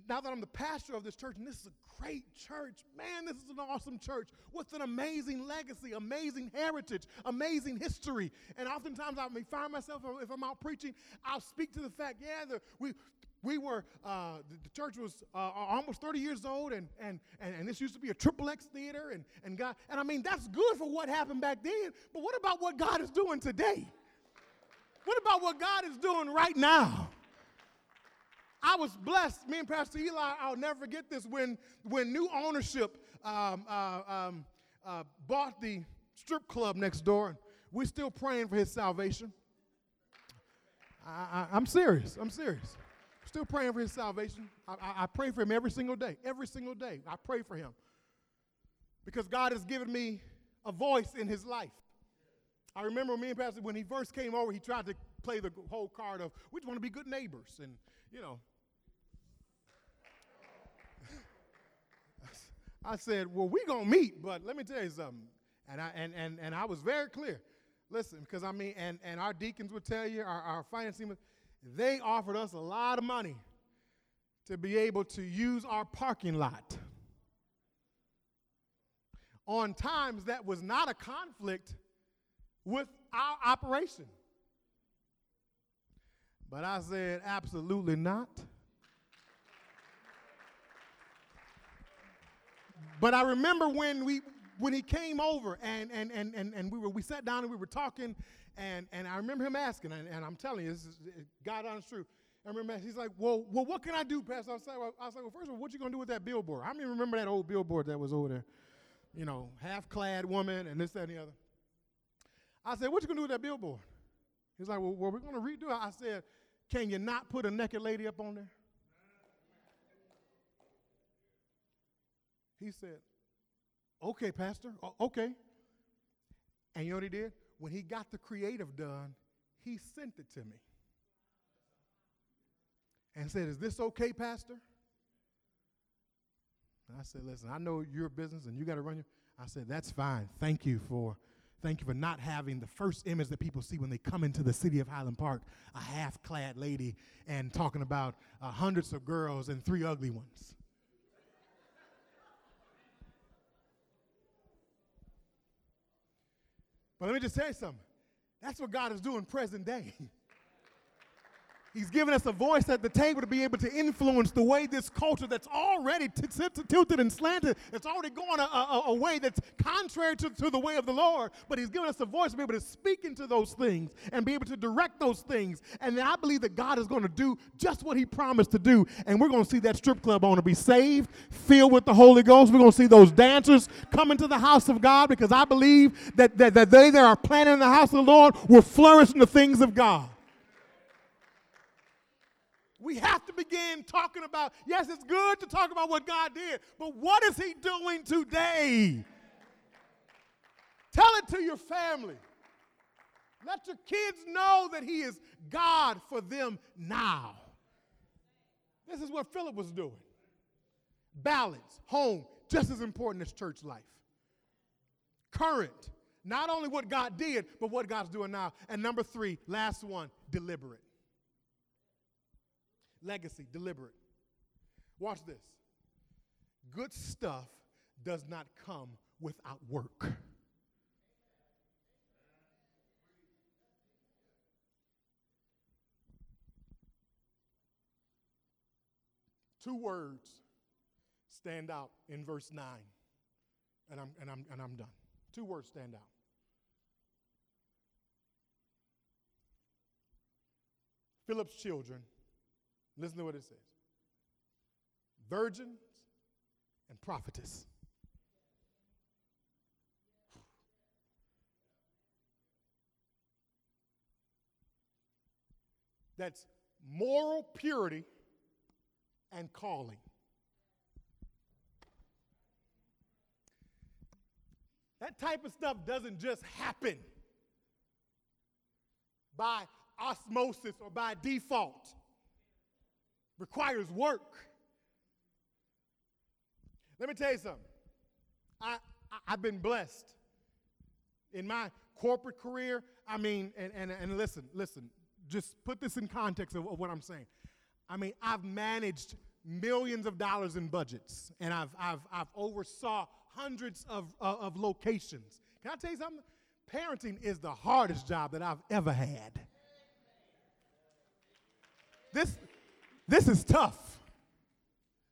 now that I'm the pastor of this church, and this is a great church, man, this is an awesome church with an amazing legacy, amazing heritage, amazing history. And oftentimes I may find myself, if I'm out preaching, I'll speak to the fact, yeah, the, we we were, uh, the, the church was uh, almost thirty years old, and and, and and this used to be a triple X theater, and and God, and I mean, that's good for what happened back then, but what about what God is doing today? What about what God is doing right now? I was blessed, me and Pastor Eli, I'll never forget this, when, when new ownership um, uh, um, uh, bought the strip club next door, and we're still praying for his salvation. I, I, I'm serious, I'm serious. Still praying for his salvation. I, I, I pray for him every single day, every single day. I pray for him because God has given me a voice in his life. I remember me and Pastor, when he first came over, he tried to play the whole card of, we just want to be good neighbors, and, you know. I said, well, we're going to meet, but let me tell you something. And I and, and, and I was very clear. Listen, because, I mean, and, and our deacons would tell you, our, our finance team, they offered us a lot of money to be able to use our parking lot. On times that was not a conflict with our operation. But I said, absolutely not. But I remember when we when he came over and and and and, and we were we sat down and we were talking, and, and I remember him asking, and, and I'm telling you, this is God honest truth. I remember he's like, well, well, what can I do, Pastor? I was like, well, I was like, well, first of all, what you gonna do with that billboard? I don't even remember that old billboard that was over there, you know, half-clad woman and this, that, and the other. I said, what you gonna do with that billboard? He's like, well, well, we're going to redo it. I said, can you not put a naked lady up on there? He said, okay, Pastor, o- okay. And you know what he did? When he got the creative done, he sent it to me and said, is this okay, Pastor? And I said, listen, I know your business and you got to run your. I said, that's fine. Thank you for Thank you for not having the first image that people see when they come into the city of Highland Park, a half-clad lady and talking about uh, hundreds of girls and three ugly ones. But let me just tell you something. That's what God is doing present day. He's given us a voice at the table to be able to influence the way this culture that's already t- t- tilted and slanted, it's already going a, a, a way that's contrary to, to the way of the Lord, but he's given us a voice to be able to speak into those things and be able to direct those things. And then I believe that God is going to do just what he promised to do, and we're going to see that strip club owner be saved, filled with the Holy Ghost. We're going to see those dancers come into the house of God, because I believe that, that, that they that are planted in the house of the Lord will flourish in the things of God. We have to begin talking about, yes, it's good to talk about what God did, but what is he doing today? Tell it to your family. Let your kids know that he is God for them now. This is what Philip was doing. Balance, home, just as important as church life. Current, not only what God did, but what God's doing now. And number three, last one, deliberate. Legacy, deliberate. Watch this. Good stuff does not come without work. Two words stand out in verse nine, and I'm and I'm and I'm done. Two words stand out. Philip's children, listen to what it says. Virgins and prophetess. That's moral purity and calling. That type of stuff doesn't just happen by osmosis or by default. Requires work. Let me tell you something. I, I I've been blessed in my corporate career. I mean, and and and listen, listen. Just put this in context of, of what I'm saying. I mean, I've managed millions of dollars in budgets, and I've I've I've oversaw hundreds of uh, of locations. Can I tell you something? Parenting is the hardest job that I've ever had. This this is tough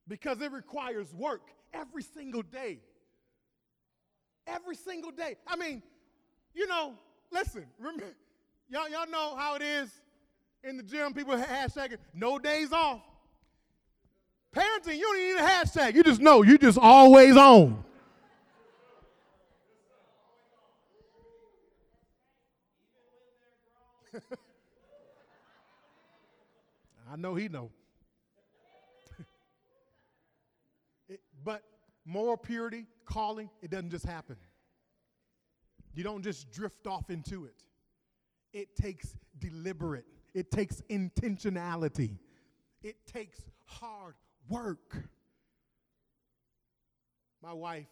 because it requires work every single day. Every single day. I mean, you know, listen, remember, y'all y'all know how it is. In the gym, people hashtagging, no days off. Parenting, you don't even need a hashtag. You just know. You just always on. I know he know. It, but moral purity, calling, it doesn't just happen. You don't just drift off into it. It takes deliberate. It takes intentionality. It takes hard work. My wife,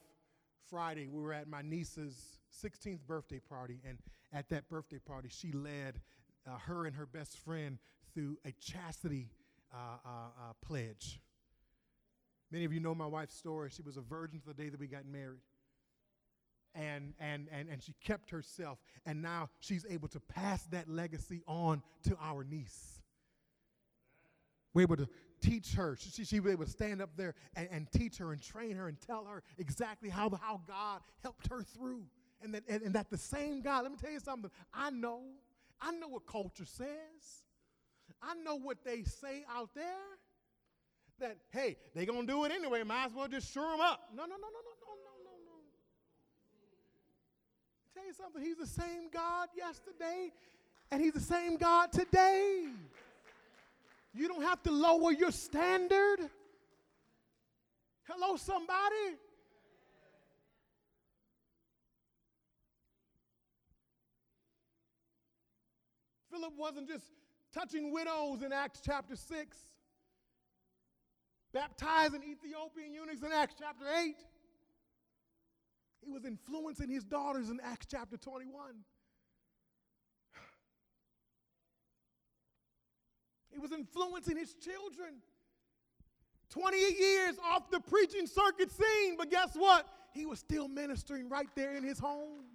Friday, we were at my niece's sixteenth birthday party, and at that birthday party, she led uh, her and her best friend through a chastity uh, uh, uh, pledge. Many of you know my wife's story. She was a virgin for the day that we got married. And, and and and she kept herself, and now she's able to pass that legacy on to our niece. We're able to teach her. She, she was able to stand up there and, and teach her and train her and tell her exactly how, how God helped her through. And that, and, and that the same God, let me tell you something, I know. I know what culture says. I know what they say out there. That, hey, they're going to do it anyway. Might as well just shore them up. No, no, no, no, no. Tell you something, he's the same God yesterday, and he's the same God today. You don't have to lower your standard. Hello, somebody. Philip wasn't just touching widows in Acts chapter six, baptizing Ethiopian eunuchs in Acts chapter eight. He was influencing his daughters in Acts chapter twenty-one. He was influencing his children. twenty-eight years off the preaching circuit scene, but guess what? He was still ministering right there in his home.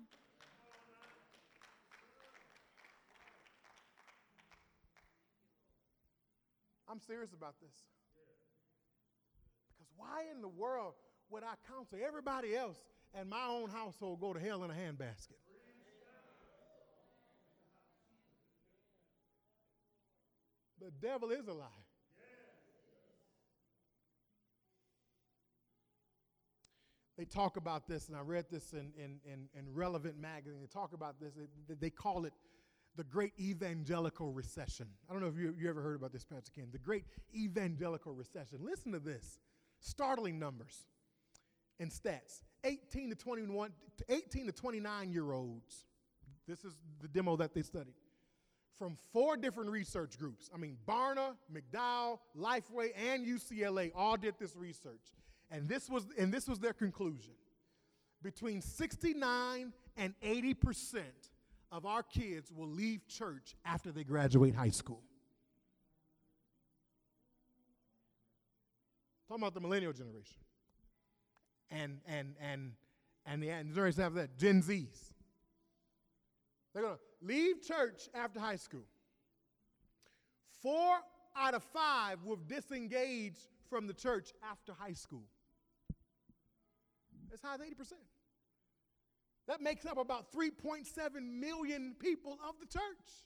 I'm serious about this. Because why in the world would I counsel everybody else and my own household go to hell in a handbasket? The devil is a lie. They talk about this, and I read this in, in, in, in Relevant magazine. They talk about this. They, they call it the Great Evangelical Recession. I don't know if you, you ever heard about this, Pastor Ken. The Great Evangelical Recession. Listen to this. Startling numbers and stats. eighteen to twenty-one, eighteen to twenty-nine-year-olds. This is the demo that they studied. From four different research groups. I mean, Barna, McDowell, Lifeway, and U C L A all did this research. And this was, and this was their conclusion. Between sixty-nine and eighty percent of our kids will leave church after they graduate high school. Talking about the millennial generation. And and and and the generation after that, Gen Zs. They're gonna leave church after high school. Four out of five will disengage from the church after high school. As high as eighty percent. That makes up about three point seven million people of the church.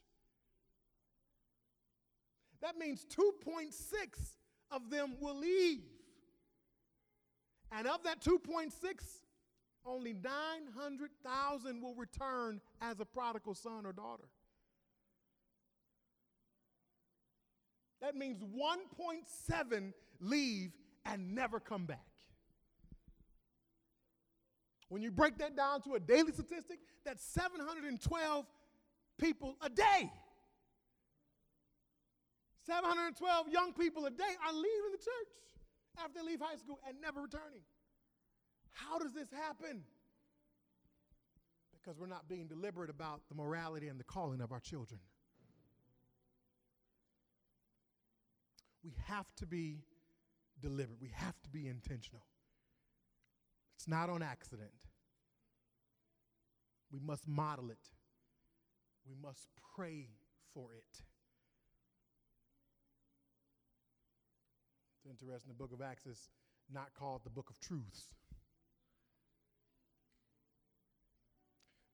That means two point six of them will leave. And of that two point six, only nine hundred thousand will return as a prodigal son or daughter. That means one point seven leave and never come back. When you break that down to a daily statistic, that's seven hundred twelve people a day. seven hundred twelve young people a day are leaving the church after they leave high school and never returning. How does this happen? Because we're not being deliberate about the morality and the calling of our children. We have to be deliberate. We have to be intentional. It's not on accident. We must model it. We must pray for it. It's interesting, the book of Acts is not called the book of truths.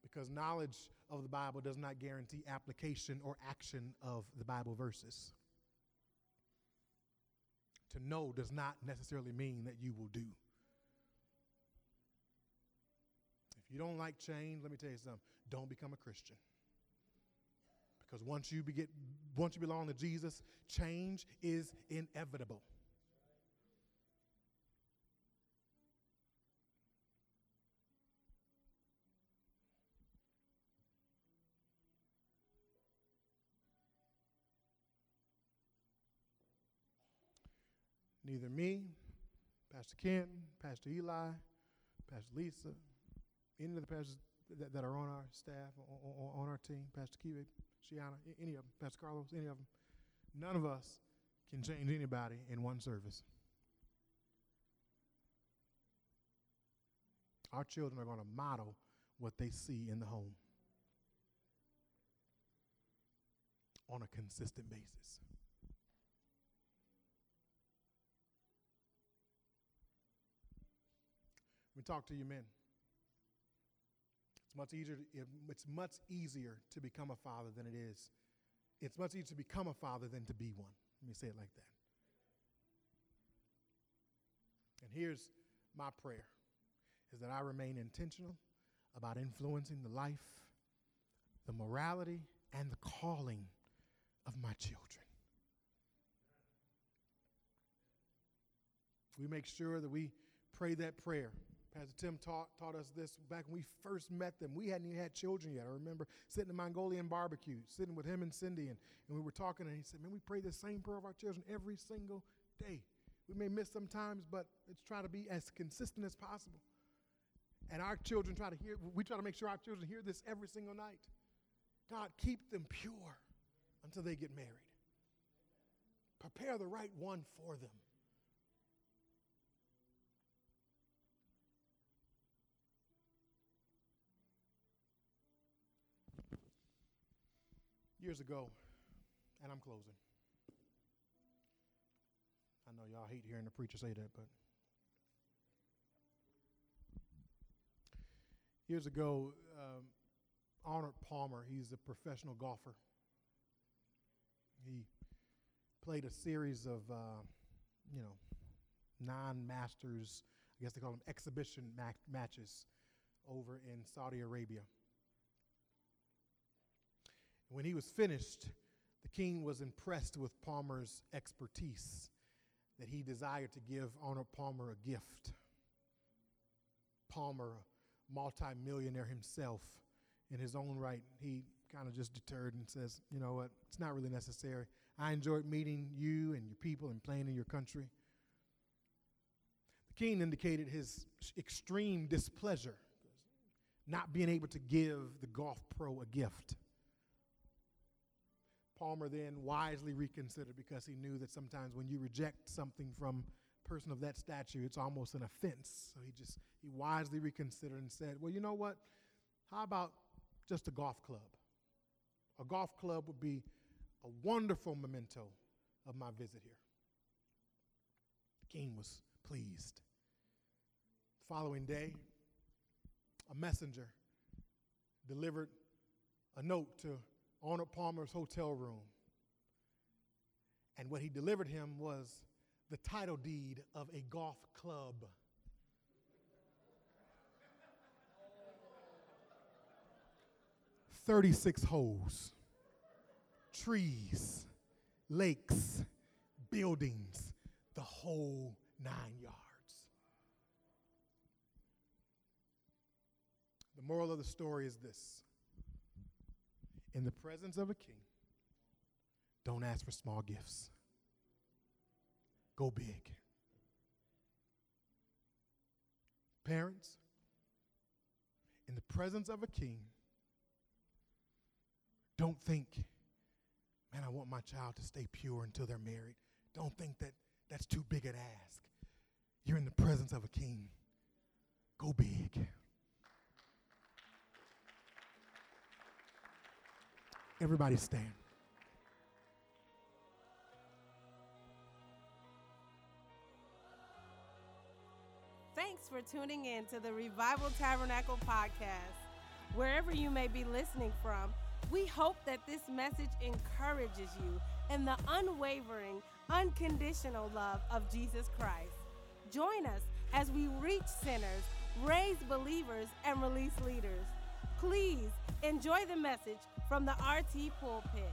Because knowledge of the Bible does not guarantee application or action of the Bible verses. To know does not necessarily mean that you will do. You don't like change, let me tell you something. Don't become a Christian. Because once you get, once you belong to Jesus, change is inevitable. Neither me, Pastor Ken, Pastor Eli, Pastor Lisa, any of the pastors that, that are on our staff, on, on our team, Pastor Kiwi, Shiana, any of them, Pastor Carlos, any of them, none of us can change anybody in one service. Our children are going to model what they see in the home on a consistent basis. We talk to you men. Much easier to, it's much easier to become a father than it is. It's much easier to become a father than to be one. Let me say it like that. And here's my prayer, is that I remain intentional about influencing the life, the morality, and the calling of my children. We make sure that we pray that prayer. Pastor Tim taught, taught us this back when we first met them. We hadn't even had children yet. I remember sitting at Mongolian barbecue, sitting with him and Cindy, and, and we were talking, and he said, man, we pray the same prayer of our children every single day. We may miss sometimes, but let's try to be as consistent as possible. And our children try to hear, we try to make sure our children hear this every single night. God, keep them pure until they get married. Prepare the right one for them. Years ago, and I'm closing. I know y'all hate hearing the preacher say that, but years ago, um, Arnold Palmer, he's a professional golfer. He played a series of, uh, you know, non-masters, I guess they call them exhibition mac- matches over in Saudi Arabia. When he was finished, the king was impressed with Palmer's expertise, that he desired to give Arnold Palmer a gift. Palmer, a multi-millionaire himself, in his own right, he kind of just deterred and says, you know what, it's not really necessary. I enjoyed meeting you and your people and playing in your country. The king indicated his extreme displeasure, not being able to give the golf pro a gift. Palmer then wisely reconsidered, because he knew that sometimes when you reject something from a person of that stature, it's almost an offense. So he just, he wisely reconsidered and said, well, you know what? How about just a golf club? A golf club would be a wonderful memento of my visit here. The king was pleased. The following day, a messenger delivered a note to Arnold Palmer's hotel room. And what he delivered him was the title deed of a golf club. thirty-six holes, trees, lakes, buildings, the whole nine yards. The moral of the story is this. In the presence of a king, don't ask for small gifts. Go big. Parents, in the presence of a king, don't think, man, I want my child to stay pure until they're married. Don't think that that's too big an ask. You're in the presence of a king. Go big. Everybody stand. Thanks for tuning in to the Revival Tabernacle podcast. Wherever you may be listening from, we hope that this message encourages you in the unwavering, unconditional love of Jesus Christ. Join us as we reach sinners, raise believers, and release leaders. Please enjoy the message from the R T Pulpit.